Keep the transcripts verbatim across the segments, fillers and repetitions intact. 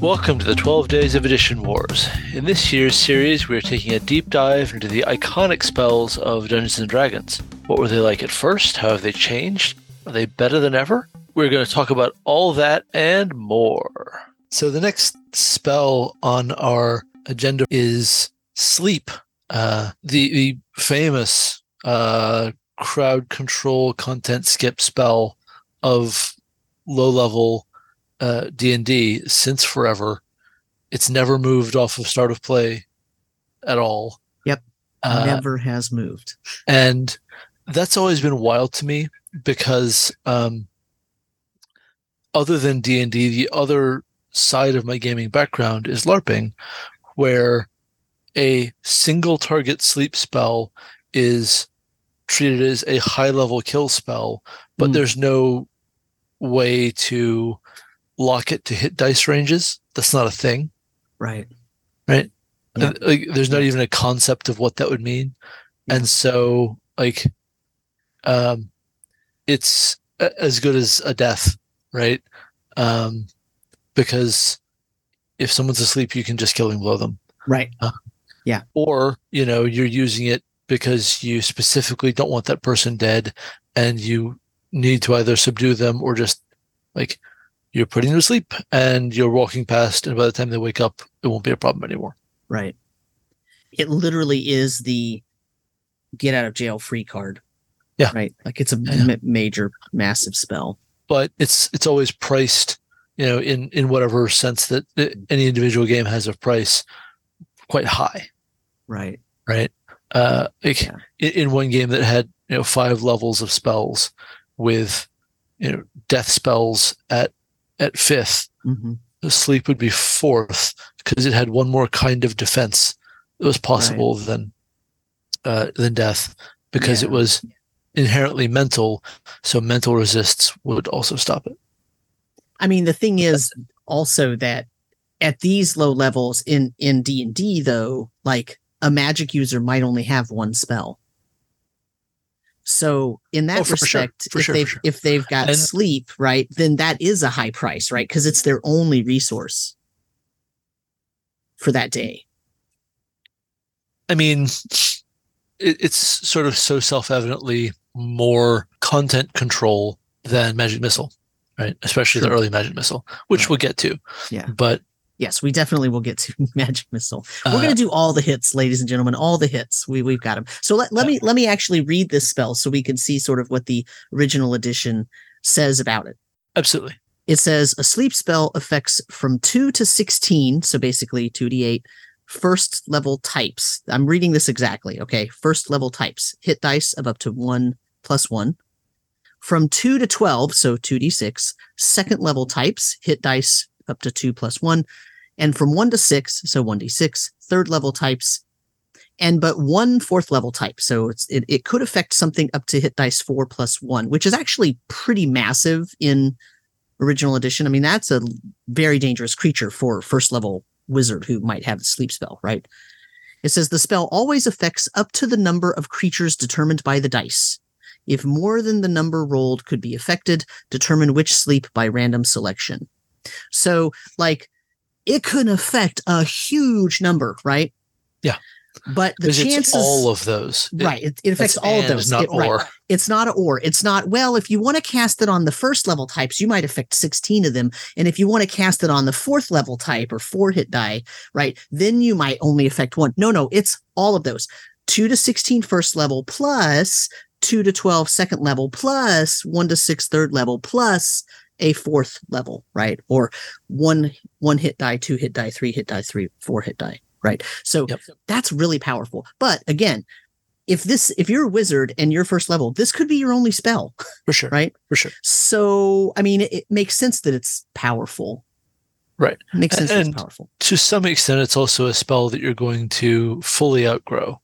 Welcome to the twelve days of Edition Wars. In this year's series, we are taking a deep dive into the iconic spells of Dungeons and Dragons. What were they like at first? How have they changed? Are they better than ever? We're going to talk about all that and more. So the next spell on our agenda is Sleep, uh, the, the famous uh, crowd control content skip spell of low-level Uh, D and D since forever. It's never moved off of start of play at all. Yep. Uh, never has moved. And that's always been wild to me because um, other than D and D, the other side of my gaming background is LARPing, where a single target sleep spell is treated as a high-level kill spell, but mm. there's no way to lock it to hit dice ranges. That's not a thing. Right. Right. Yeah. Like, there's not even a concept of what that would mean. Yeah. And so like, um, it's a- as good as a death, right? Um, because if someone's asleep, you can just killing blow them. Right. Uh, yeah. Or, you know, you're using it because you specifically don't want that person dead and you need to either subdue them or just like, you're putting them to sleep and you're walking past, and by the time they wake up, it won't be a problem anymore. Right. It literally is the get out of jail free card. Yeah. Right. Like it's a yeah. ma- major, massive spell. But it's it's always priced, you know, in, in whatever sense that any individual game has of price, quite high. Right. Right. Uh, like yeah. in one game that had, you know, five levels of spells with, you know, death spells at At fifth, mm-hmm. the sleep would be fourth because it had one more kind of defense that was possible right. than uh, than death because yeah. it was inherently mental. So mental resists would also stop it. I mean, the thing is also that at these low levels in in D and D, though, like a magic user might only have one spell. So in that oh, respect, sure. if, sure, they've, sure. if they've got and, sleep, right, then that is a high price, right? Because it's their only resource for that day. I mean, it, it's sort of so self-evidently more content control than Magic Missile, right? Especially sure. the early Magic Missile, which right. we'll get to. Yeah. But yes, we definitely will get to Magic Missile. We're uh, going to do all the hits, ladies and gentlemen, all the hits. We, we've got them. So let, let me let me actually read this spell so we can see sort of what the original edition says about it. Absolutely. It says, a sleep spell affects from two to sixteen, so basically two d eight, first level types. I'm reading this exactly, okay? First level types. Hit dice of up to one plus one. From two to twelve, so two d six, second level types. Hit dice up to two plus one. And from one to six, so one d six, third level types, and but one fourth level type. So it's, it, it could affect something up to hit dice four plus one, which is actually pretty massive in Original Edition. I mean, that's a very dangerous creature for first level wizard who might have a sleep spell, right? It says the spell always affects up to the number of creatures determined by the dice. If more than the number rolled could be affected, determine which sleep by random selection. So like, it could affect a huge number, right? Yeah. But the chances... It's all of those. Right. It, it affects all of those. It's not it, or. Right. It's not or. It's not, well, if you want to cast it on the first level types, you might affect sixteen of them. And if you want to cast it on the fourth level type or four hit die, right, then you might only affect one. No, no, it's all of those. two to sixteen first level plus two to twelve second level plus one to six third level plus a fourth level, right? Or one one hit die, two hit die, three hit die, three, four hit die, right? So yep. that's really powerful. But again, if this if you're a wizard and you're first level, this could be your only spell. For sure. Right? For sure. So I mean it, it makes sense that it's powerful. Right. It makes sense and that it's powerful. To some extent, it's also a spell that you're going to fully outgrow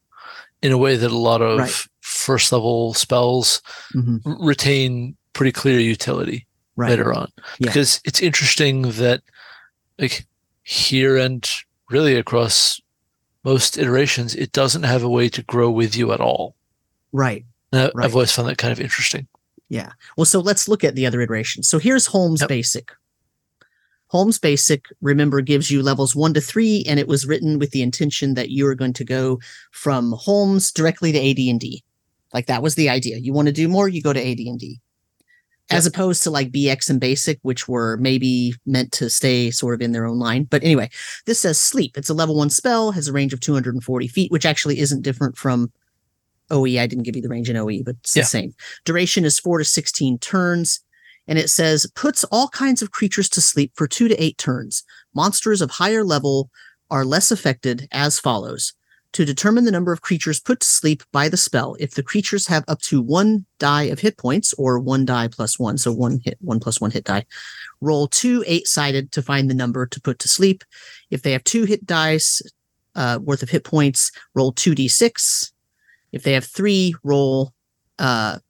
in a way that a lot of right. first level spells mm-hmm. r- retain pretty clear utility. Right. Later on, yeah. because it's interesting that like here and really across most iterations, it doesn't have a way to grow with you at all. Right. I, right. I've always found that kind of interesting. Yeah. Well, so let's look at the other iterations. So here's Holmes yep. Basic. Holmes Basic, remember, gives you levels one to three, and it was written with the intention that you are going to go from Holmes directly to A D and D. Like, that was the idea. You want to do more, you go to A D and D. As opposed to like B X and Basic, which were maybe meant to stay sort of in their own line. But anyway, this says Sleep. It's a level one spell, has a range of two hundred forty feet, which actually isn't different from O E. I didn't give you the range in O E, but it's yeah. the same. Duration is four to sixteen turns. And it says, puts all kinds of creatures to sleep for two to eight turns. Monsters of higher level are less affected as follows. To determine the number of creatures put to sleep by the spell, if the creatures have up to one die of hit points, or one die plus one, so one hit, one plus one hit die, roll two eight-sided to find the number to put to sleep. If they have two hit dice uh, worth of hit points, roll two d six. If they have three, roll uh,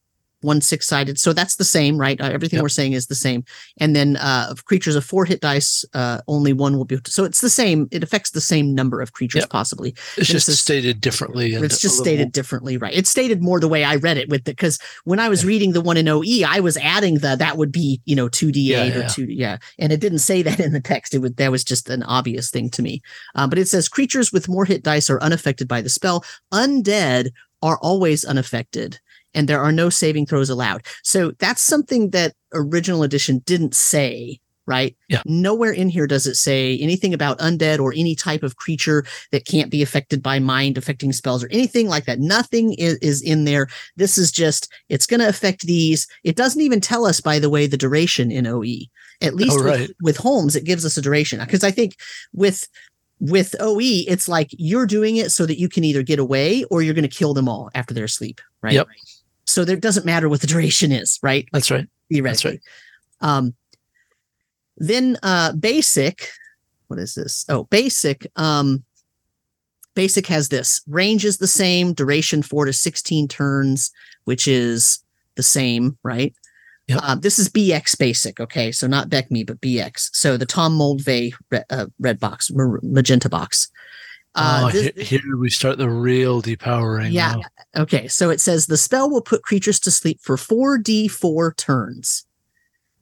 one six-sided. So that's the same, right? Uh, everything yep. we're saying is the same. And then uh, of creatures of four hit dice, uh, only one will be. So it's the same. It affects the same number of creatures, yep. possibly. It's and just it's, stated differently. It's just stated differently, right? It's stated more the way I read it with it, because when I was yeah. reading the one in O E, I was adding the that would be you know two d eight yeah, yeah. or two, yeah, and it didn't say that in the text. It would that was just an obvious thing to me. Uh, but it says creatures with more hit dice are unaffected by the spell. Undead are always unaffected. And there are no saving throws allowed. So that's something that Original Edition didn't say, right? Yeah. Nowhere in here does it say anything about undead or any type of creature that can't be affected by mind-affecting spells or anything like that. Nothing is, is in there. This is just, it's going to affect these. It doesn't even tell us, by the way, the duration in O E. At least oh, right. with, with Holmes, it gives us a duration. Because I think with... With O E, it's like you're doing it so that you can either get away or you're going to kill them all after they're asleep, right? Yep. So there doesn't matter what the duration is, right? Like, that's right. That's right. Um, then uh, Basic, what is this? Oh, Basic. Um, Basic has this. Range is the same. Duration four to sixteen turns, which is the same, right? Yep. Uh, this is B X Basic, okay? So not BECMI, but B X. So the Tom Moldvay re- uh, red box, mar- magenta box. Uh, oh, this, here, here we start the real depowering. Yeah, now. Okay. So it says the spell will put creatures to sleep for four d four turns.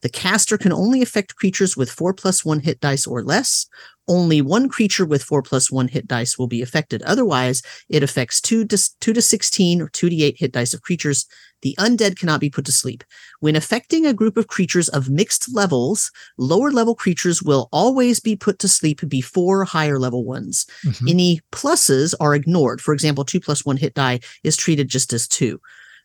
The caster can only affect creatures with four plus one hit dice or less. Only one creature with four plus one hit dice will be affected. Otherwise, it affects two to sixteen or two d eight hit dice of creatures. The undead cannot be put to sleep. When affecting a group of creatures of mixed levels, lower-level creatures will always be put to sleep before higher-level ones. Mm-hmm. Any pluses are ignored. For example, two plus one hit die is treated just as two.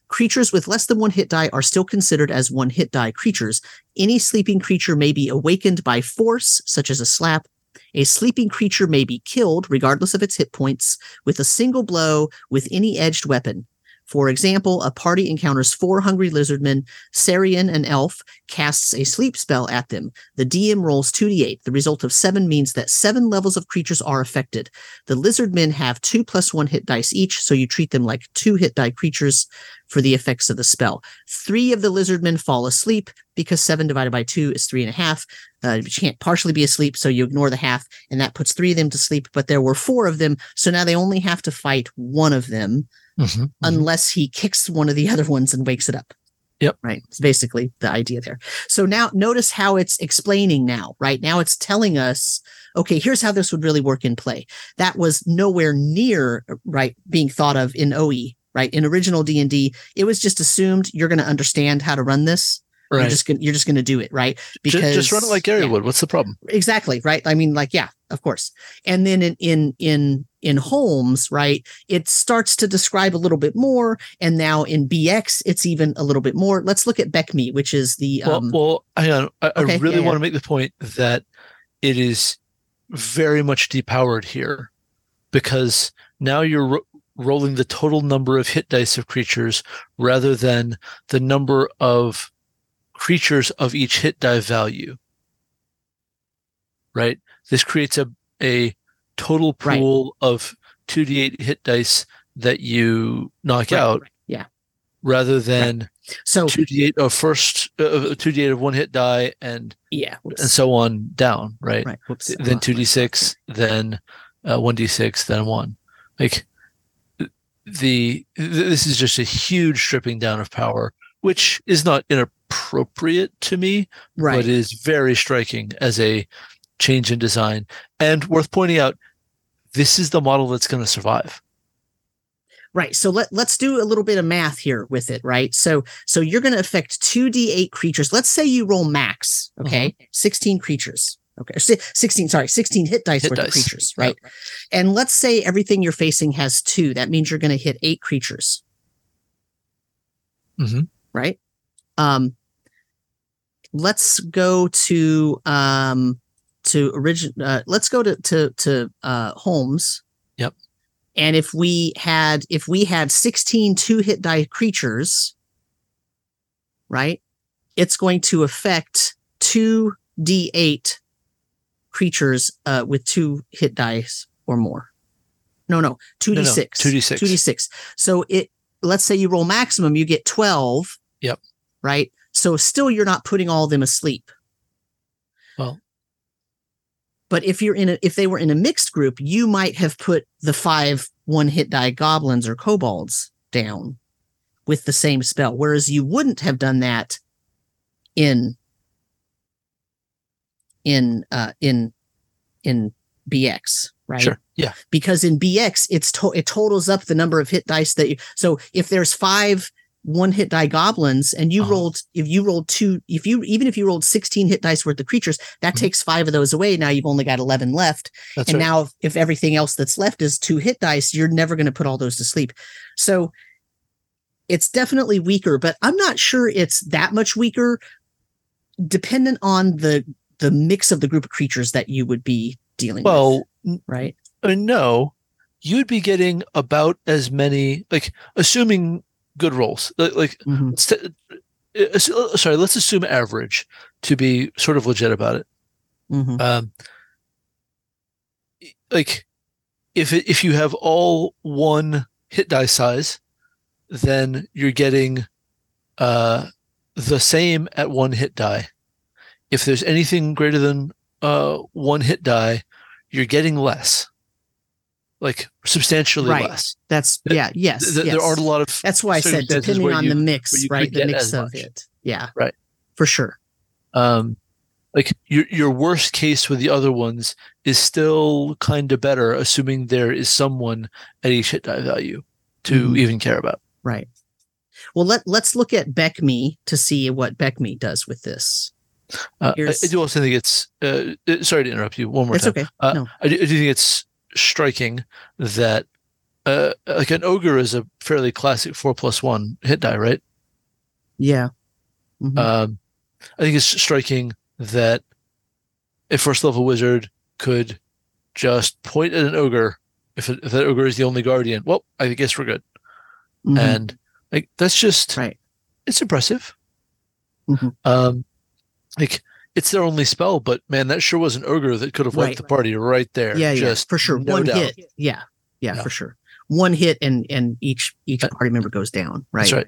Creatures with less than one hit die are still considered as one hit die creatures. Any sleeping creature may be awakened by force, such as a slap. A sleeping creature may be killed, regardless of its hit points, with a single blow with any edged weapon. For example, a party encounters four hungry lizardmen, Sarian, an elf, casts a sleep spell at them. The D M rolls two d eight. The result of seven means that seven levels of creatures are affected. The lizardmen have two plus one hit dice each, so you treat them like two hit die creatures for the effects of the spell. Three of the lizardmen fall asleep, because seven divided by two is three and a half. Uh, you can't partially be asleep, so you ignore the half, and that puts three of them to sleep, but there were four of them, so now they only have to fight one of them. Mm-hmm, unless mm-hmm. he kicks one of the other ones and wakes it up. Yep. Right. It's basically the idea there. So now notice how it's explaining now, right? Now it's telling us, okay, here's how this would really work in play. That was nowhere near, right, being thought of in O E, right? In original D and D, it was just assumed you're going to understand how to run this. Right. You're just gonna, you're just going to do it, right? Because just, just run it like Gary yeah, would. What's the problem? Exactly, right? I mean, like, yeah, of course. And then in in in in Holmes, right, it starts to describe a little bit more, and now in B X, it's even a little bit more. Let's look at BECMI, which is the. Um, well, well, hang on. I, okay, I really yeah, yeah. want to make the point that it is very much depowered here, because now you're ro- rolling the total number of hit dice of creatures rather than the number of creatures of each hit die value, right? This creates a a total pool right. of two d eight hit dice that you knock right, out, right. yeah, rather than right. so two d eight of first, uh, two d eight of one hit die, and yeah, whoops. and so on down, right? Right. Whoops. Then two d six, then uh, one d six, then one. Like the this is just a huge stripping down of power, which is not in a appropriate to me, right. But it is very striking as a change in design. And worth pointing out, this is the model that's going to survive. Right. So let, let's do a little bit of math here with it, right? So so you're going to affect two d eight creatures. Let's say you roll max, okay? Uh-huh. sixteen creatures. Okay. sixteen, sorry, sixteen hit dice hit worth dice. of creatures, right? Right? And let's say everything you're facing has two. That means you're going to hit eight creatures. Mm-hmm. Right? Um, let's go to um, to origin. Uh, let's go to to to uh, Holmes. Yep. And if we had if we had sixteen two hit die creatures, right, it's going to affect two d eight creatures uh, with two hit dice or more. No, no, two d six, no, no, two d six, two d six. So it. Let's say you roll maximum, you get twelve. Yep. Right. So still, you're not putting all of them asleep. Well, but if you're in a, if they were in a mixed group, you might have put the five one hit die goblins or kobolds down with the same spell, whereas you wouldn't have done that in in uh, in in B X. Right. Sure. Yeah. Because in B X, it's to- it totals up the number of hit dice that you. So if there's five one hit die goblins and you uh-huh. rolled, if you rolled two, if you, even if you rolled sixteen hit dice worth of creatures, that mm-hmm. takes five of those away. Now you've only got eleven left. That's and right. Now if, if everything else that's left is two hit dice, you're never going to put all those to sleep. So it's definitely weaker, but I'm not sure it's that much weaker dependent on the, the mix of the group of creatures that you would be dealing well, with. Right. I mean, no, you'd be getting about as many, like assuming good rolls, like, mm-hmm. st- sorry, let's assume average to be sort of legit about it. Mm-hmm. Um, like if, it, if you have all one hit die size, then you're getting uh, the same at one hit die. If there's anything greater than uh, one hit die, you're getting less. Like substantially right. less. That's yeah. Yes, th- th- yes. There are a lot of. That's why I said depending on you, the mix, right? The mix of much. It. Yeah. Right. For sure. Um, like your your worst case with the other ones is still kind of better, assuming there is someone at each hit die value to mm. even care about. Right. Well, let let's look at B E C M I to see what B E C M I does with this. Uh, I, I do also think it's. Uh, sorry to interrupt you. One more it's time. It's okay. Uh, no. I do, I do think it's. Striking that uh like an ogre is a fairly classic four plus one hit die, right? Yeah. Mm-hmm. um I think it's striking that a first level wizard could just point at an ogre if, it, if that ogre is the only guardian. Well, I guess we're good. Mm-hmm. And like that's just right. It's impressive. Mm-hmm. um like It's their only spell, but man, that sure was an ogre that could have wiped right. the party right there. Yeah, just yeah, for sure. No One doubt. hit. Yeah. yeah, yeah, for sure. One hit, and and each each party member goes down. Right. That's right.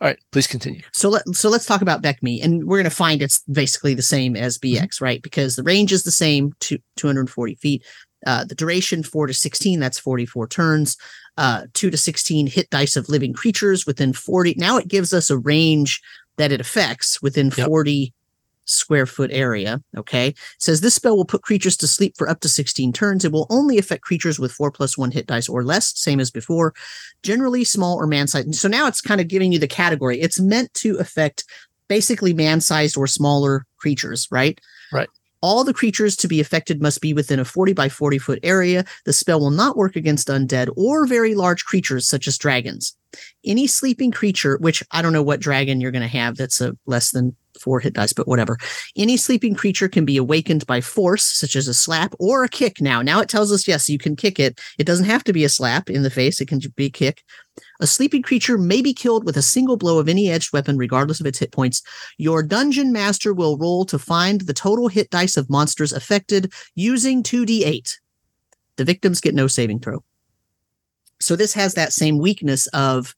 All right. Please continue. So let so let's talk about B E C M I, and we're going to find it's basically the same as B X, mm-hmm. right? Because the range is the same, to two hundred forty feet. Uh, the duration four to sixteen. That's forty-four turns. Uh, two to sixteen hit dice of living creatures within forty. Now it gives us a range that it affects within yep. forty. Square foot area. Okay. It says this spell will put creatures to sleep for up to sixteen turns. It will only affect creatures with four plus one hit dice or less, same as before, generally small or man-sized. So now it's kind of giving you the category. It's meant to affect basically man-sized or smaller creatures, right? Right. All the creatures to be affected must be within a forty by forty foot area. The spell will not work against undead or very large creatures such as dragons. Any sleeping creature, which I don't know what dragon you're going to have that's a less than four hit dice, but whatever. Any sleeping creature can be awakened by force, such as a slap or a kick. Now, now it tells us, yes, you can kick it. It doesn't have to be a slap in the face. It can be a kick. A sleeping creature may be killed with a single blow of any edged weapon, regardless of its hit points. Your dungeon master will roll to find the total hit dice of monsters affected using two d eight. The victims get no saving throw. So this has that same weakness of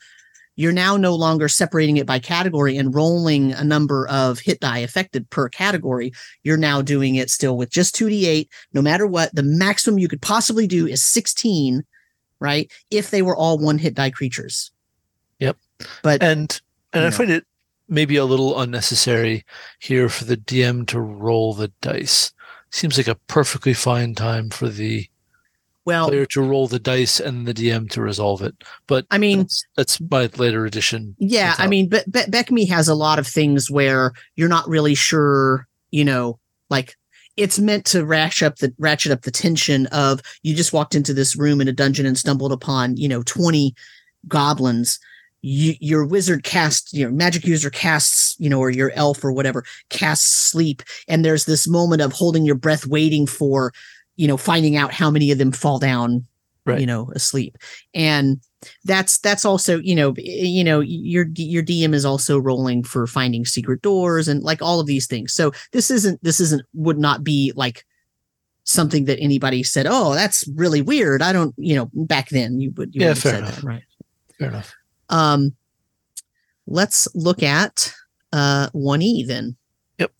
you're now no longer separating it by category and rolling a number of hit die affected per category. You're now doing it still with just two d eight. No matter what, the maximum you could possibly do is sixteen, right? If they were all one hit die creatures. Yep. But and and I know. find it maybe a little unnecessary here for the D M to roll the dice. Seems like a perfectly fine time for the well, player to roll the dice and the D M to resolve it. But I mean, that's, that's my later edition. Yeah, I mean, but Be- BECMI has a lot of things where you're not really sure, you know, like it's meant to ratchet up the ratchet up the tension of you just walked into this room in a dungeon and stumbled upon, you know, twenty goblins. You, your wizard casts, your magic user casts, you know, or your elf or whatever casts sleep. And there's this moment of holding your breath, waiting for, you know, finding out how many of them fall down, right. you know, asleep. And that's, that's also, you know, you know, your, your D M is also rolling for finding secret doors and like all of these things. So this isn't, this isn't, would not be like something that anybody said, oh, that's really weird. I don't, you know, back then you would, you yeah, would have fair said enough. That, right? Fair enough. Um, let's look at uh one E then. Yep.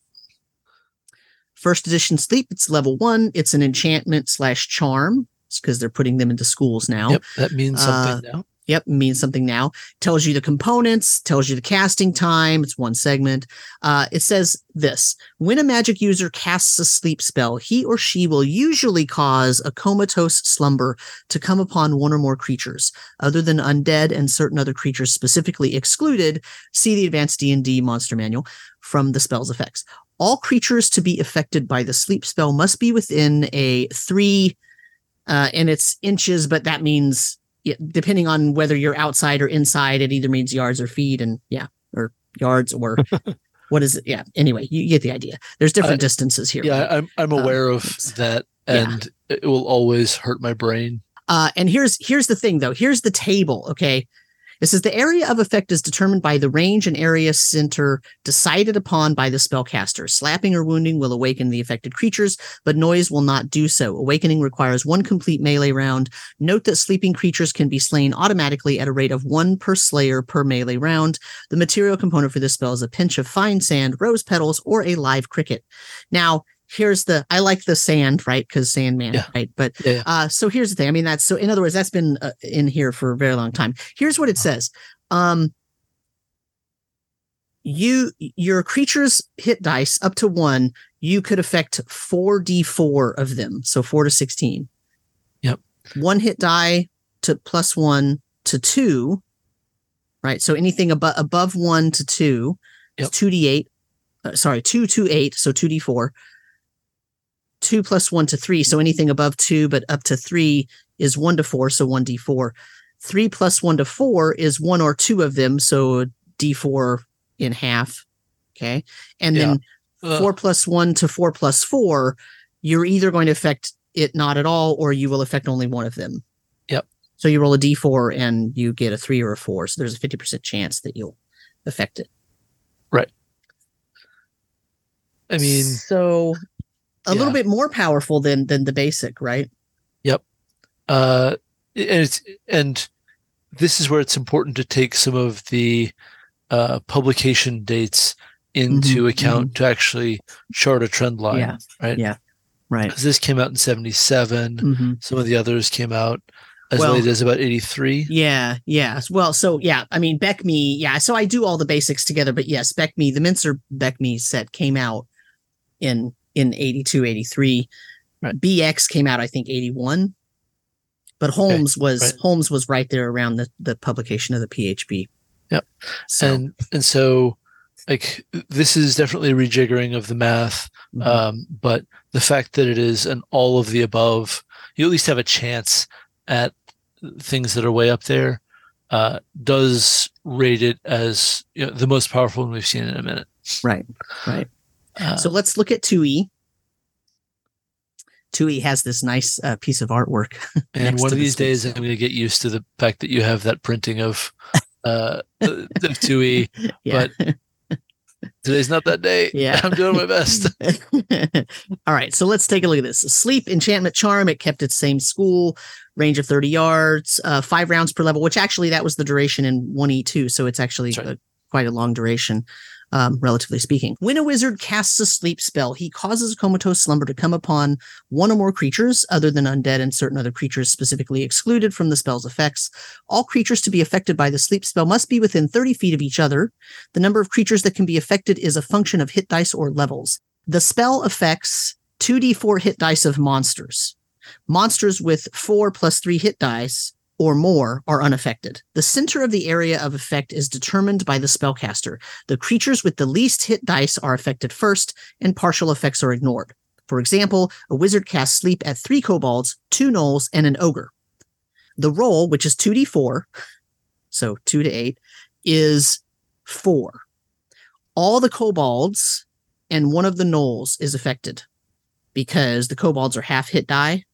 First edition sleep. It's level one. It's an enchantment slash charm. It's because they're putting them into schools now. Yep, that means something uh, now. Yep, means something now. Tells you the components. Tells you the casting time. It's one segment. Uh, it says this: when a magic user casts a sleep spell, he or she will usually cause a comatose slumber to come upon one or more creatures, other than undead and certain other creatures specifically excluded. See the Advanced D and D Monster Manual from the spell's effects. All creatures to be affected by the sleep spell must be within a three, uh, and it's inches, but that means. Yeah, depending on whether you're outside or inside, it either means yards or feet and yeah, or yards or what is it? Yeah. Anyway, you get the idea. There's different I, distances here. Yeah. Right? I'm, I'm aware um, of oops. that and yeah. It will always hurt my brain. Uh, and here's, here's the thing though. Here's the table. Okay. This is the area of effect is determined by the range and area center decided upon by the spellcaster. Slapping or wounding will awaken the affected creatures, but noise will not do so. Awakening requires one complete melee round. Note that sleeping creatures can be slain automatically at a rate of one per slayer per melee round. The material component for this spell is a pinch of fine sand, rose petals, or a live cricket. Now, here's the, I like the sand, right? Because Sandman, yeah. right? But yeah. uh, so here's the thing. I mean, that's so, in other words, that's been uh, in here for a very long time. Here's what it says. Um, you, your creatures hit dice up to one. You could affect four d four of them. So four to sixteen. Yep. One hit die to plus one to two, right? So anything above, above one to two is yep. two d eight. Uh, sorry, two to eight. So two d four. Two plus one to three. So anything above two, but up to three is one to four. So one d four, three plus one to four is one or two of them. So d four in half. Okay. And yeah. then Ugh. four plus one to four plus four, you're either going to affect it not at all, or you will affect only one of them. Yep. So you roll a d four and you get a three or a four. So there's a fifty percent chance that you'll affect it. Right. I mean, so A yeah. little bit more powerful than than the basic, right? Yep. Uh, and it's, and this is where it's important to take some of the uh, publication dates into mm-hmm. account to actually chart a trend line, yeah. right? Yeah, right. Because this came out in seventy-seven. Mm-hmm. Some of the others came out as well, late as about eighty-three. Yeah, yeah. Well, so yeah, I mean, BECMI, yeah. So I do all the basics together, but yes, BECMI, the Mincer BECMI set came out in... in eighty-two, eighty-three, right. B X came out, I think, eighty-one, but Holmes okay. was, right. Holmes was right there around the, the publication of the P H B. Yep. So. And, and so like, this is definitely a rejiggering of the math. Mm-hmm. Um, but the fact that it is an all of the above, you at least have a chance at things that are way up there, uh, does rate it as you know, the most powerful one we've seen in a minute. Right. Right. Uh, so let's look at two E. two E has this nice uh, piece of artwork. And one of these days, I'm going to get used to the fact that you have that printing of uh, the, the two E. Yeah. But today's not that day. Yeah. I'm doing my best. All right. So let's take a look at this. Sleep, enchantment, charm. It kept its same school. Range of thirty yards. Uh, five rounds per level, which actually that was the duration in one E two. So it's actually right. a quite a long duration, um, relatively speaking. When a wizard casts a sleep spell, he causes a comatose slumber to come upon one or more creatures other than undead and certain other creatures specifically excluded from the spell's effects. All creatures to be affected by the sleep spell must be within thirty feet of each other. The number of creatures that can be affected is a function of hit dice or levels. The spell affects two d four hit dice of monsters. Monsters with four plus three hit dice or more are unaffected. The center of the area of effect is determined by the spellcaster. The creatures with the least hit dice are affected first, and partial effects are ignored. For example, a wizard casts sleep at three kobolds, two gnolls, and an ogre. The roll, which is two d four, so two to eight, is four. All the kobolds and one of the gnolls is affected, because the kobolds are half hit die.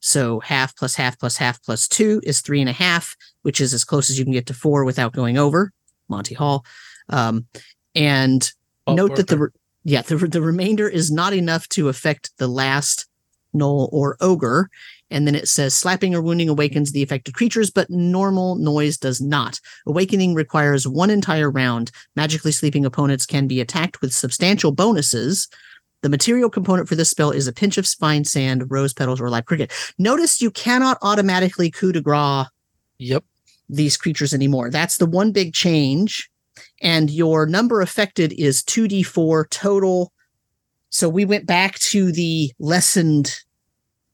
So half plus half plus half plus two is three and a half, which is as close as you can get to four without going over Monty Hall. Um, and oh, note that the, re- yeah, the, the remainder is not enough to affect the last gnoll or ogre. And then it says slapping or wounding awakens the affected creatures, but normal noise does not. Awakening requires one entire round. Magically sleeping opponents can be attacked with substantial bonuses. The material component for this spell is a pinch of fine sand, rose petals, or live cricket. Notice you cannot automatically coup de grace yep. these creatures anymore. That's the one big change. And your number affected is two d four total. So we went back to the lessened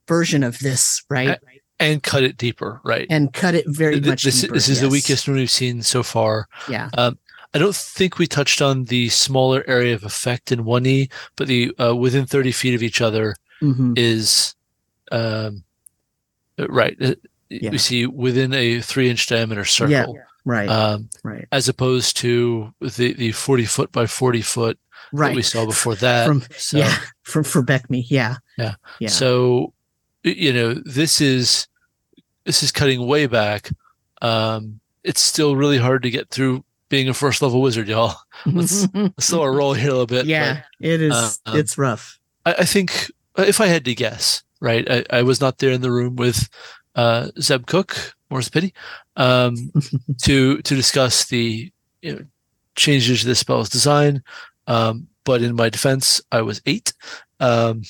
version of this, right? And, and cut it deeper, right? And cut it very this, much deeper. This is yes. the weakest one we've seen so far. Yeah. Um, I don't think we touched on the smaller area of effect in one E, but the uh, within thirty feet of each other mm-hmm. is um, right. Yeah. We see within a three-inch diameter circle, yeah. right. Um, right, as opposed to the, the forty foot by forty foot right. that we saw before that. From, so, yeah, from for BECMI, yeah. yeah, yeah. So you know this is this is cutting way back. Um, it's still really hard to get through. Being a first level wizard, y'all. Let's, let's slow our roll here a little bit. Yeah, but, it is. Um, it's rough. I, I think if I had to guess, right, I, I was not there in the room with uh, Zeb Cook, more's the pity, um, to to discuss the you know, changes to the spell's design. Um, but in my defense, I was eight. Um,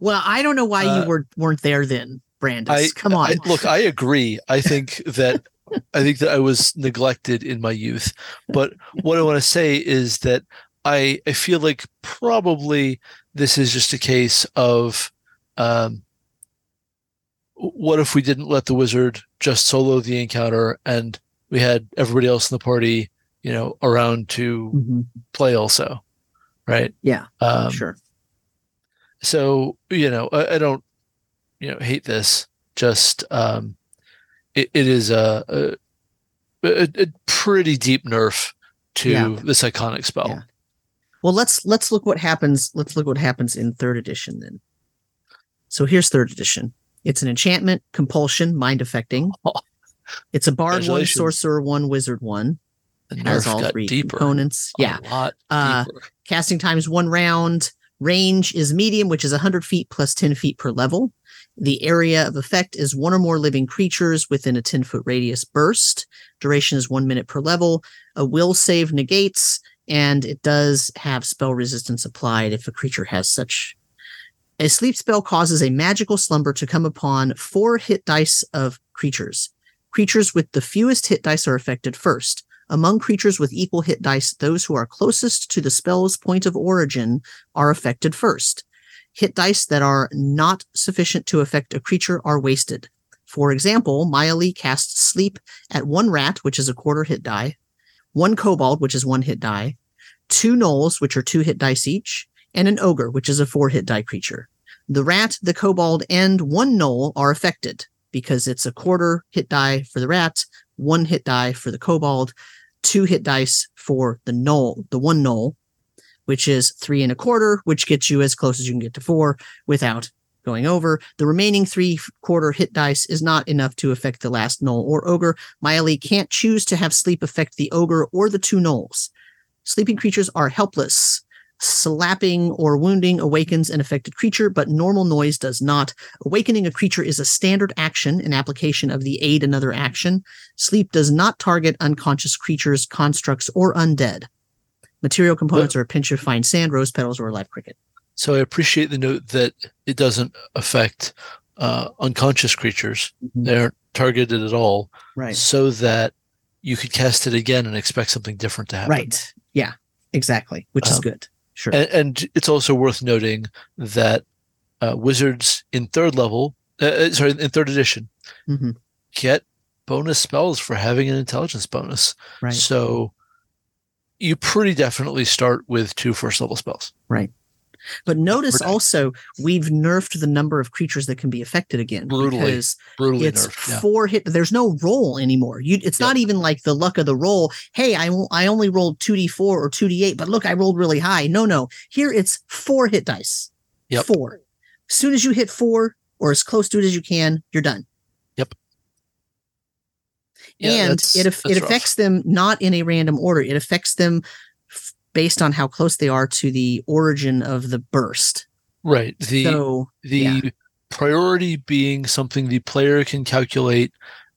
well, I don't know why uh, you were weren't there then, Brandes. I, Come on, I, look, I agree. I think that. I think that I was neglected in my youth, but what I want to say is that I, I feel like probably this is just a case of um, what if we didn't let the wizard just solo the encounter and we had everybody else in the party, you know, around to mm-hmm. play also, right? Yeah, um, sure. So, you know, I, I don't, you know, hate this. Just, um, It, it is a, a a pretty deep nerf to yeah. this iconic spell. Yeah. Well, let's let's look what happens. Let's look what happens in third edition then. So here's third edition. It's an enchantment, compulsion, mind affecting. Oh. It's a bard one, sorcerer one, wizard one. The nerf has all got three deeper. Components. A yeah, lot uh, deeper. Casting times one round. Range is medium, which is one hundred feet plus ten feet per level. The area of effect is one or more living creatures within a ten-foot radius burst. Duration is one minute per level. A will save negates, and it does have spell resistance applied if a creature has such. A sleep spell causes a magical slumber to come upon four hit dice of creatures. Creatures with the fewest hit dice are affected first. Among creatures with equal hit dice, those who are closest to the spell's point of origin are affected first. Hit dice that are not sufficient to affect a creature are wasted. For example, Miley casts sleep at one rat, which is a quarter hit die, one kobold, which is one hit die, two gnolls, which are two hit dice each, and an ogre, which is a four hit die creature. The rat, the kobold, and one gnoll are affected because it's a quarter hit die for the rat, one hit die for the kobold, two hit dice for the gnoll, the one gnoll, which is three and a quarter, which gets you as close as you can get to four without going over. The remaining three quarter hit dice is not enough to affect the last gnoll or ogre. Miley can't choose to have sleep affect the ogre or the two gnolls. Sleeping creatures are helpless. Slapping or wounding awakens an affected creature, but normal noise does not. Awakening a creature is a standard action, an application of the aid another action. Sleep does not target unconscious creatures, constructs, or undead. Material components what? are a pinch of fine sand, rose petals, or a live cricket. So I appreciate the note that it doesn't affect uh, unconscious creatures. Mm-hmm. They aren't targeted at all. Right. So that you could cast it again and expect something different to happen. Right. Yeah, exactly, which um, is good. Sure. And, and it's also worth noting that uh, wizards in third level, uh, sorry, in third edition, mm-hmm. get bonus spells for having an intelligence bonus. Right. So you pretty definitely start with two first level spells. Right. But notice also we've nerfed the number of creatures that can be affected again. Brutally, because brutally it's nerfed. Yeah. Four hit. There's no roll anymore. You, it's yeah. not even like the luck of the roll. Hey, I, I only rolled two d four or two d eight, but look, I rolled really high. No, no. Here it's four hit dice. Yep. Four. As soon as you hit four or as close to it as you can, you're done. Yep. Yeah, and it it affects rough. them not in a random order. It affects them f- based on how close they are to the origin of the burst. Right. The so, the yeah. priority being something the player can calculate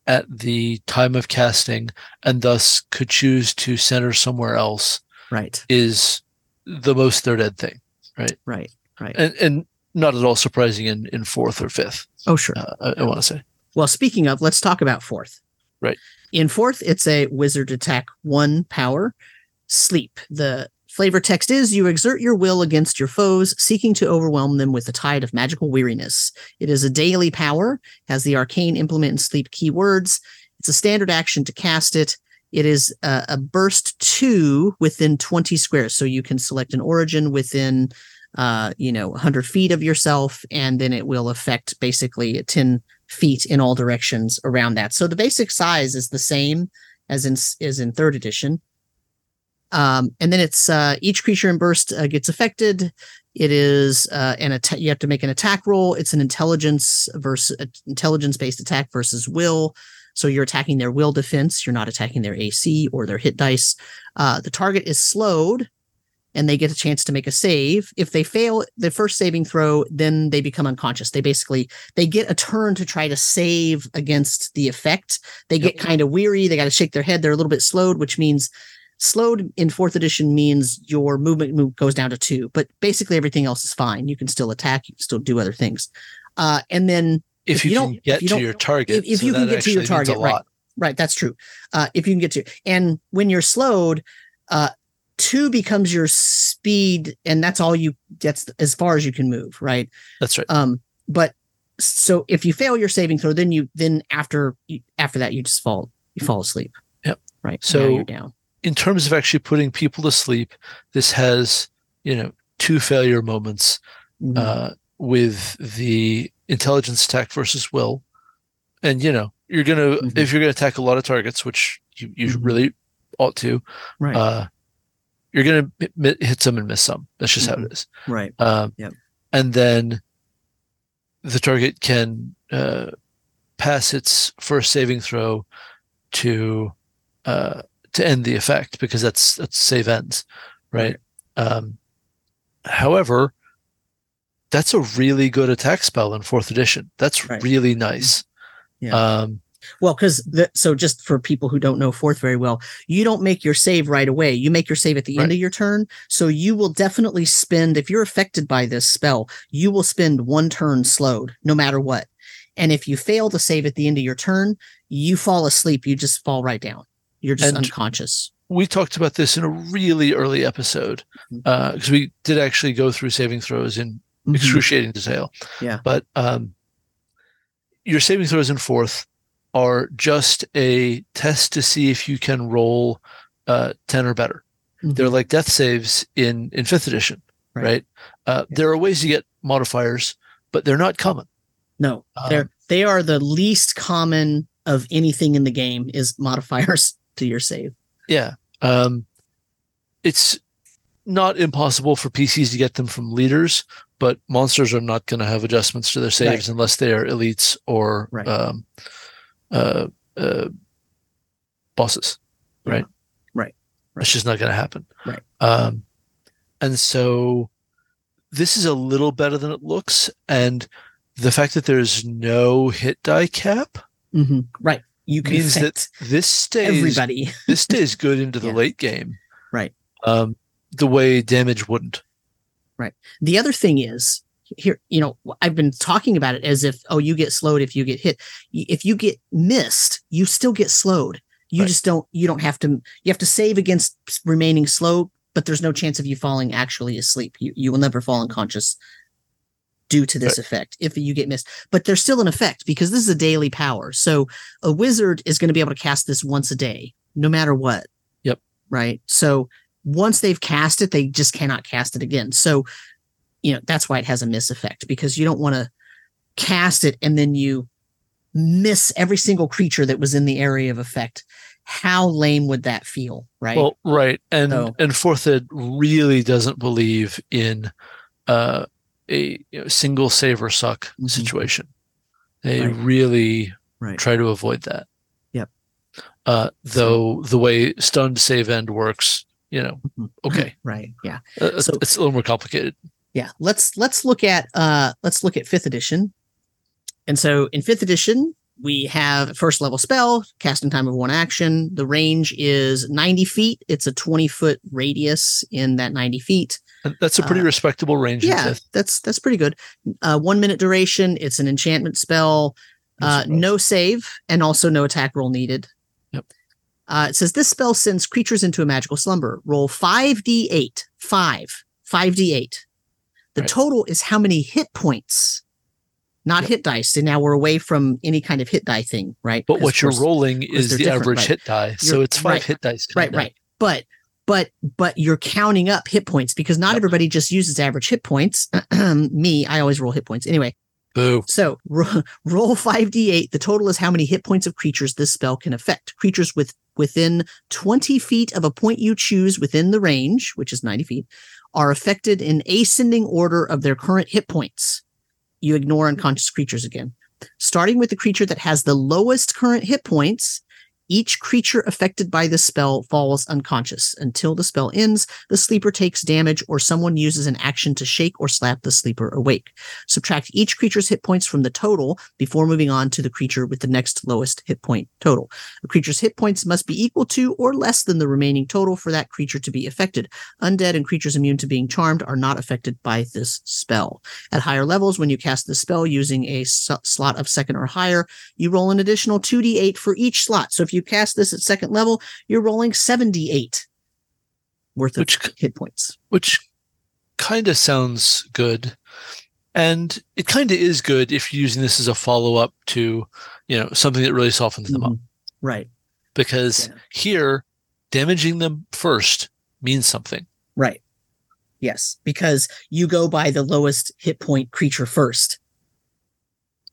at the time of casting, and thus could choose to center somewhere else. Right. Is the most third ed thing. Right. Right. Right. And and not at all surprising in, in fourth or fifth. Oh sure. Uh, I, I want to say. Well, speaking of, let's talk about fourth. Right. In fourth, it's a wizard attack one power, sleep. The flavor text is you exert your will against your foes, seeking to overwhelm them with a tide of magical weariness. It is a daily power, has the arcane implement and sleep keywords. It's a standard action to cast it. It is a, a burst two within twenty squares. So you can select an origin within, uh, you know, one hundred feet of yourself, and then it will affect basically ten feet in all directions around that. So the basic size is the same as in is in third edition. Um, and then it's uh, each creature in burst uh, gets affected. It is uh, an attack. You have to make an attack roll. It's an intelligence versus uh, intelligence based attack versus will. So you're attacking their will defense. You're not attacking their A C or their hit dice. Uh, the target is slowed, and they get a chance to make a save. If they fail the first saving throw, then they become unconscious. They basically, they get a turn to try to save against the effect. They get kind of weary. They got to shake their head. They're a little bit slowed, which means slowed in fourth edition means your movement move goes down to two, but basically everything else is fine. You can still attack. You can still do other things. Uh, and then if, if you, you can don't, get you to your target, if, if so you can get to your target, right, right. That's true. Uh, if you can get to, and when you're slowed, uh, two becomes your speed, and that's all you gets as far as you can move, right? That's right. Um, but so if you fail your saving throw, then you then after after that you just fall you fall asleep. Yep. Right. So now you're down. In terms of actually putting people to sleep, this has, you know, two failure moments mm-hmm. uh, with the intelligence attack versus will, and you know you're gonna mm-hmm. if you're gonna attack a lot of targets, which you, you mm-hmm. really ought to, right? Uh, You're going to hit some and miss some. That's just mm-hmm. how it is. Right. Um, yep. And then the target can uh, pass its first saving throw to uh, to end the effect, because that's, that's save ends, right? right. Um, however, that's a really good attack spell in fourth edition. That's right. really nice. Yeah. Um, Well, because so just for people who don't know fourth very well, you don't make your save right away. You make your save at the right. end of your turn. So you will definitely spend, if you're affected by this spell, you will spend one turn slowed, no matter what. And if you fail to save at the end of your turn, you fall asleep. You just fall right down. You're just and unconscious. We talked about this in a really early episode because mm-hmm. uh, we did actually go through saving throws in mm-hmm. excruciating detail. Yeah, but um, your saving throws in fourth are just a test to see if you can roll uh, ten or better. Mm-hmm. They're like death saves in, in fifth edition, right? right? Uh, yeah. There are ways to get modifiers, but they're not common. No, um, they're, they are the least common of anything in the game is modifiers to your save. Yeah. Um, it's not impossible for P Cs to get them from leaders, but monsters are not going to have adjustments to their saves right. unless they are elites or... Right. Um, Uh, uh, bosses, right? Yeah. Right. That's right. just not going to happen. Right. Um, And so this is a little better than it looks. And the fact that there's no hit die cap, mm-hmm. right, you can means that this stays everybody. This stays good into the yeah. late game, right? Um, the way damage wouldn't, right? The other thing is here, you know, I've been talking about it as if oh, you get slowed if you get hit. If you get missed, you still get slowed. You right. just don't. You don't have to. You have to save against remaining slow, but there's no chance of you falling actually asleep. You you will never fall unconscious due to this right. effect if you get missed, but there's still an effect because this is a daily power. So a wizard is going to be able to cast this once a day, no matter what. Yep. Right. So once they've cast it, they just cannot cast it again. So, you know, that's why it has a miss effect, because you don't want to cast it and then you miss every single creature that was in the area of effect. How lame would that feel? Right. Well, right. And, so, and Fourth Ed really doesn't believe in, uh, a you know, single save or suck mm-hmm. situation. They right. really right. try to avoid that. Yep. Uh, though the way stunned save end works, you know, okay. Right. Yeah. Uh, so, it's a little more complicated. Yeah. Let's, let's look at, uh, let's look at fifth edition. And so in fifth edition, we have first level spell, casting time of one action. The range is ninety feet. It's a twenty foot radius in that ninety feet. That's a pretty uh, respectable range. Yeah, that's that's pretty good. Uh, one minute duration. It's an enchantment spell. Uh, no save and also no attack roll needed. Yep. Uh, it says this spell sends creatures into a magical slumber. Roll five d eight. Five. five d eight. The right. total is how many hit points, not yep. hit dice. And now we're away from any kind of hit die thing, right? But what you're course, rolling is the average right. hit die. So you're, it's five right, hit dice. Right, right. But... But but you're counting up hit points because not yep. everybody just uses average hit points. Me, I always roll hit points. Anyway. Boo. So ro- roll five d eight. The total is how many hit points of creatures this spell can affect. Creatures with within twenty feet of a point you choose within the range, which is ninety feet, are affected in ascending order of their current hit points. You ignore unconscious creatures again. Starting with the creature that has the lowest current hit points, each creature affected by this spell falls unconscious. Until the spell ends, the sleeper takes damage or someone uses an action to shake or slap the sleeper awake. Subtract each creature's hit points from the total before moving on to the creature with the next lowest hit point total. A creature's hit points must be equal to or less than the remaining total for that creature to be affected. Undead and creatures immune to being charmed are not affected by this spell. At higher levels, when you cast the spell using a su- slot of second or higher, you roll an additional two d eight for each slot. So if you cast this at second level, you're rolling seventy-eight worth of which, hit points, which kind of sounds good, and it kind of is good if you're using this as a follow-up to, you know, something that really softens them mm-hmm. up, right? Because yeah. here, damaging them first means something, right? Yes, because you go by the lowest hit point creature first.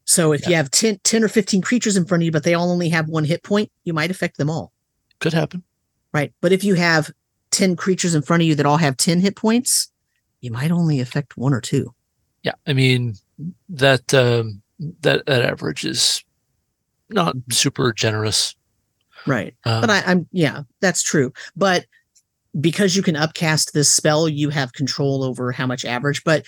So if yeah. you have ten, ten or fifteen creatures in front of you, but they all only have one hit point, you might affect them all. Could happen. Right. But if you have ten creatures in front of you that all have ten hit points, you might only affect one or two. Yeah. I mean, that um, that, that average is not super generous. Right. Um, but I, I'm, yeah, that's true. But because you can upcast this spell, you have control over how much average. But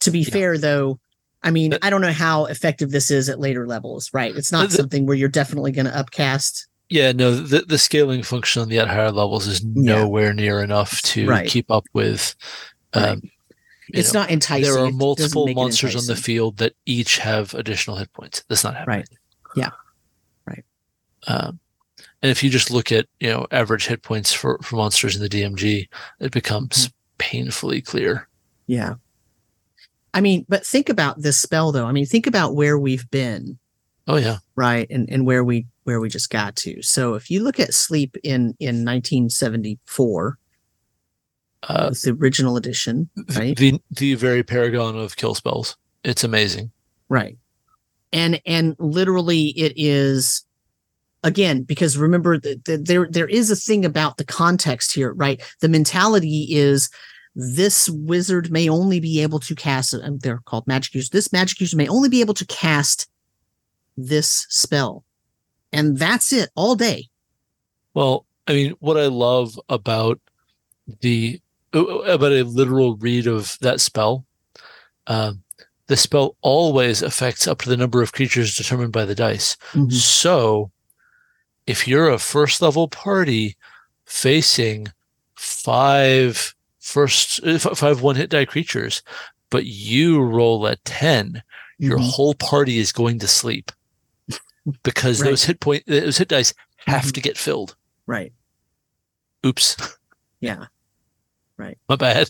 to be yeah. fair, though, I mean, I don't know how effective this is at later levels, right? It's not the, something where you're definitely going to upcast. Yeah, no, the, the scaling function on the at higher levels is nowhere yeah. near enough to right. keep up with. Um, right. It's know, not enticing. There are multiple monsters on the field that each have additional hit points. That's not happening. Right. Yeah. Right. Um, and if you just look at, you know, average hit points for, for monsters in the D M G, it becomes mm-hmm. painfully clear. Yeah. I mean, but think about this spell, though. I mean, think about where we've been. Oh, yeah. Right. And and where we where we just got to. So if you look at sleep in, in nineteen seventy-four, uh, with the original edition, right? The, the very paragon of kill spells. It's amazing. Right. And and literally it is, again, because remember, the, the, there there is a thing about the context here, right? The mentality is, this wizard may only be able to cast, and they're called magic users. This magic user may only be able to cast this spell. And that's it all day. Well, I mean, what I love about the about a literal read of that spell. Um, the spell always affects up to the number of creatures determined by the dice. Mm-hmm. So if you're a first level party facing five first, five one hit die creatures, but you roll a ten, your mm-hmm. whole party is going to sleep because right. those hit point, those hit dice have to get filled. Right. Oops. Yeah. Right. My bad.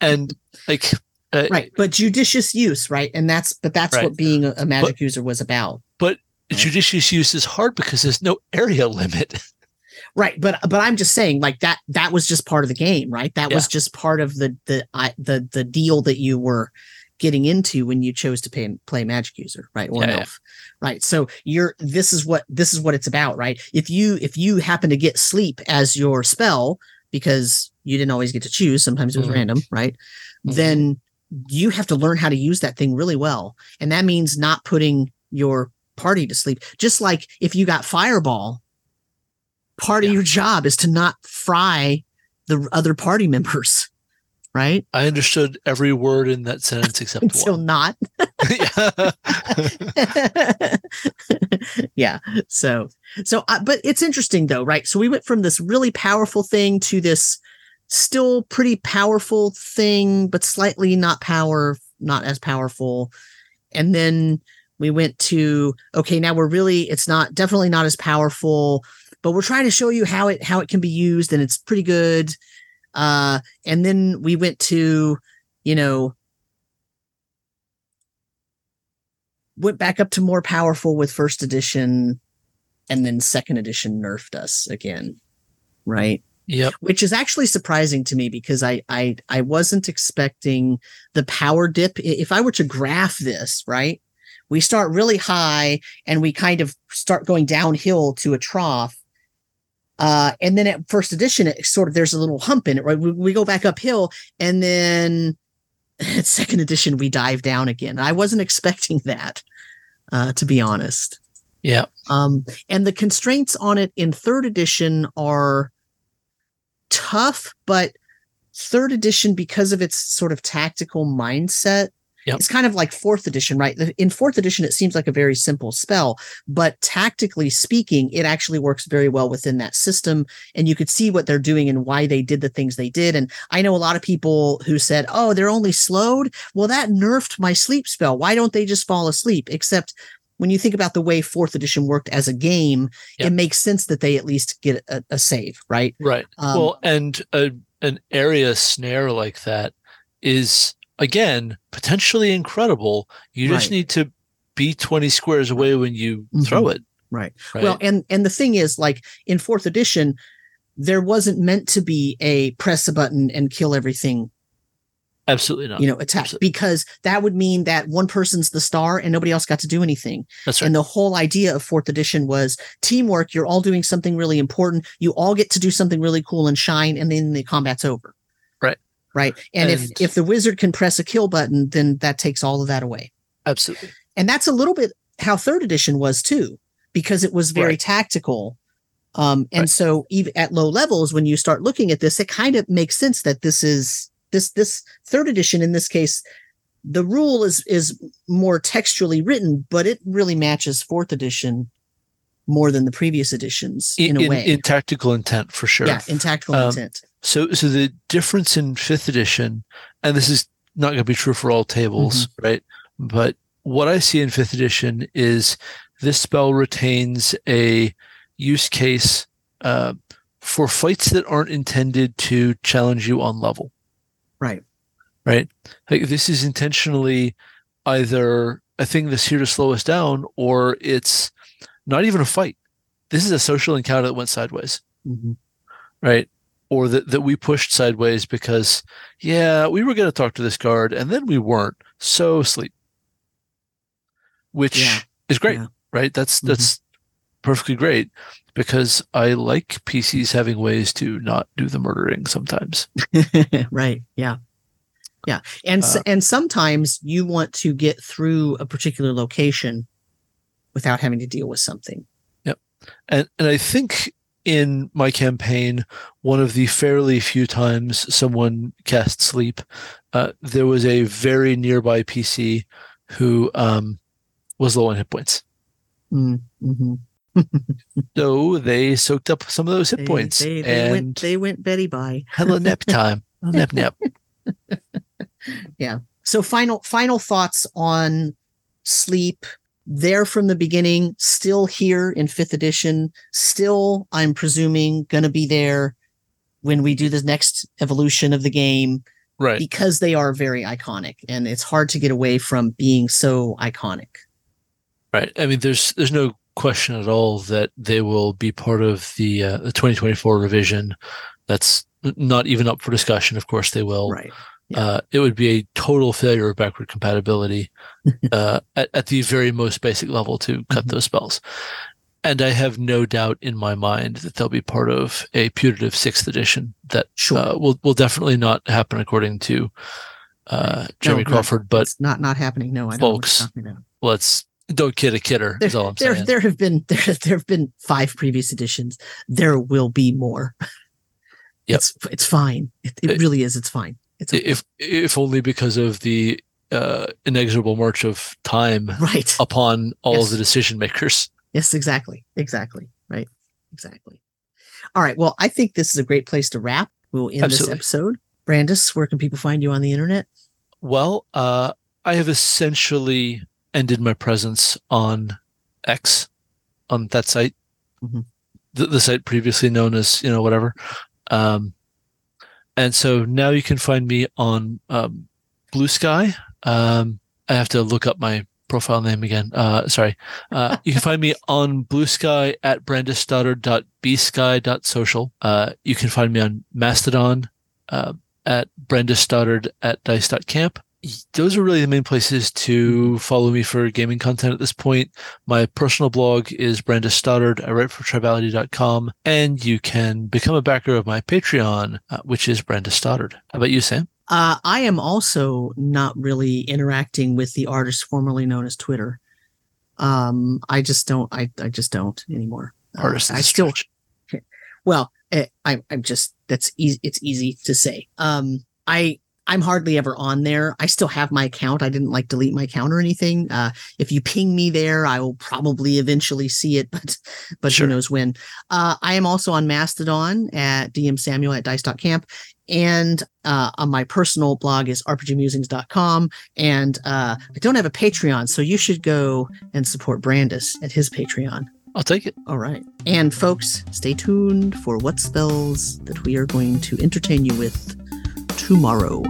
and like, uh, right. But judicious use. Right. And that's, but that's right. what being a, a magic but, user was about. But right. judicious use is hard because there's no area limit. Right. But, but I'm just saying like that, that was just part of the game, right? That yeah. was just part of the, the, I, the, the deal that you were getting into when you chose to pay, play magic user, right? Or yeah, an elf, yeah. right? So you're, this is what, this is what it's about, right? If you, if you happen to get sleep as your spell, because you didn't always get to choose, sometimes it was mm-hmm. random, right? Mm-hmm. Then you have to learn how to use that thing really well. And that means not putting your party to sleep. Just like if you got fireball, part yeah. of your job is to not fry the other party members, right? I understood every word in that sentence except one. Still not. yeah. So, so, uh, but it's interesting though, right? So we went from this really powerful thing to this still pretty powerful thing, but slightly not power, not as powerful. And then we went to, okay, now we're really, it's not definitely not as powerful, but we're trying to show you how it, how it can be used. And it's pretty good. Uh, and then we went to, you know, went back up to more powerful with first edition, and then second edition nerfed us again. Right. Yep. Which is actually surprising to me because I, I, I wasn't expecting the power dip. If I were to graph this, right, we start really high and we kind of start going downhill to a trough. Uh, and then at first edition, it sort of, there's a little hump in it, right? We, we go back uphill, and then at second edition, we dive down again. I wasn't expecting that, uh, to be honest. Yeah. Um, and the constraints on it in third edition are tough, but third edition, because of its sort of tactical mindset, yep. it's kind of like fourth edition, right? In fourth edition, it seems like a very simple spell, but tactically speaking, it actually works very well within that system. And you could see what they're doing and why they did the things they did. And I know a lot of people who said, oh, they're only slowed. Well, that nerfed my sleep spell. Why don't they just fall asleep? Except when you think about the way fourth edition worked as a game, yep. it makes sense that they at least get a, a save, right? Right. Um, well, and a, an area snare like that is... again, potentially incredible. You just right. need to be twenty squares away when you mm-hmm. throw it. Right. right. Well, and and the thing is, like in fourth edition, there wasn't meant to be a press a button and kill everything. Absolutely not. You know, attack Absolutely. Because that would mean that one person's the star and nobody else got to do anything. That's right. And the whole idea of fourth edition was teamwork. You're all doing something really important. You all get to do something really cool and shine, and then the combat's over. Right. And, and if, if the wizard can press a kill button, then that takes all of that away. Absolutely. And that's a little bit how third edition was too, because it was very right. tactical. Um, and right. so even at low levels, when you start looking at this, it kind of makes sense that this is this, this third edition in this case, the rule is, is more textually written, but it really matches fourth edition more than the previous editions in, in a way. In, in tactical intent for sure. Yeah. In tactical um, intent. So, so the difference in fifth edition, and this is not going to be true for all tables, mm-hmm. right? But what I see in fifth edition is this spell retains a use case uh, for fights that aren't intended to challenge you on level. Right. Right? Like this is intentionally either a thing that's here to slow us down, or it's not even a fight. This is a social encounter that went sideways. Mm-hmm. Right? Or that, that we pushed sideways because, yeah, we were going to talk to this guard and then we weren't. So sleep, which yeah. is great, yeah. right? That's mm-hmm. that's perfectly great because I like P Cs having ways to not do the murdering sometimes. right. Yeah. Yeah. And uh, and sometimes you want to get through a particular location without having to deal with something. Yep. And and I think in my campaign, one of the fairly few times someone cast sleep, uh, there was a very nearby P C who um, was low on hit points. Mm-hmm. So they soaked up some of those hit they, points. They, they, and went, they went Betty bye. Hello, nap time. Nap, nap. Yeah. So final final thoughts on sleep. There from the beginning, still here in fifth edition, still, I'm presuming, going to be there when we do the next evolution of the game. Right. Because they are very iconic, and it's hard to get away from being so iconic. Right. I mean, there's there's no question at all that they will be part of the, uh, the twenty twenty-four revision. That's not even up for discussion. Of course they will. Right. Yeah. Uh, it would be a total failure of backward compatibility uh, at, at the very most basic level to cut mm-hmm. those spells. And I have no doubt in my mind that they'll be part of a putative sixth edition that sure. uh, will will definitely not happen according to uh, Jeremy no, Crawford. No, but it's not, not happening. No, I don't folks, know what you're talking about. Let's don't kid a kidder. There, is all I'm there, saying. There have been there there have been five previous editions. There will be more. Yep. It's it's fine. It, it, it really is. It's fine. It's okay. If if only because of the uh, inexorable march of time right. upon all yes. of the decision makers. Yes, exactly. Exactly. Right. Exactly. All right. Well, I think this is a great place to wrap. We will end Absolutely. This episode. Brandes, where can people find you on the internet? Well, uh, I have essentially ended my presence on X, on that site, mm-hmm. the, the site previously known as, you know, whatever. Um, And so now you can find me on um, Blue Sky. Um, I have to look up my profile name again. Uh, sorry. Uh, you can find me on Blue Sky at brandes stoddard dot b sky dot social. Uh, you can find me on Mastodon uh, at brandes stoddard at dice dot camp. Those are really the main places to follow me for gaming content at this point. My personal blog is Brandes Stoddard. I write for tribality dot com, and you can become a backer of my Patreon, uh, which is Brandes Stoddard. How about you, Sam? Uh, I am also not really interacting with the artist formerly known as Twitter. Um, I just don't. I, I just don't anymore. Artist. Uh, I still. Well, I, I'm just. That's easy. It's easy to say. Um, I. I'm hardly ever on there. I still have my account. I didn't like delete my account or anything. Uh, if you ping me there, I will probably eventually see it, but but sure. who knows when. Uh, I am also on Mastodon at dmsamuel at dice dot camp. And uh, on my personal blog is r p g musings dot com. And uh, I don't have a Patreon, so you should go and support Brandes at his Patreon. I'll take it. All right. And folks, stay tuned for what spells that we are going to entertain you with tomorrow.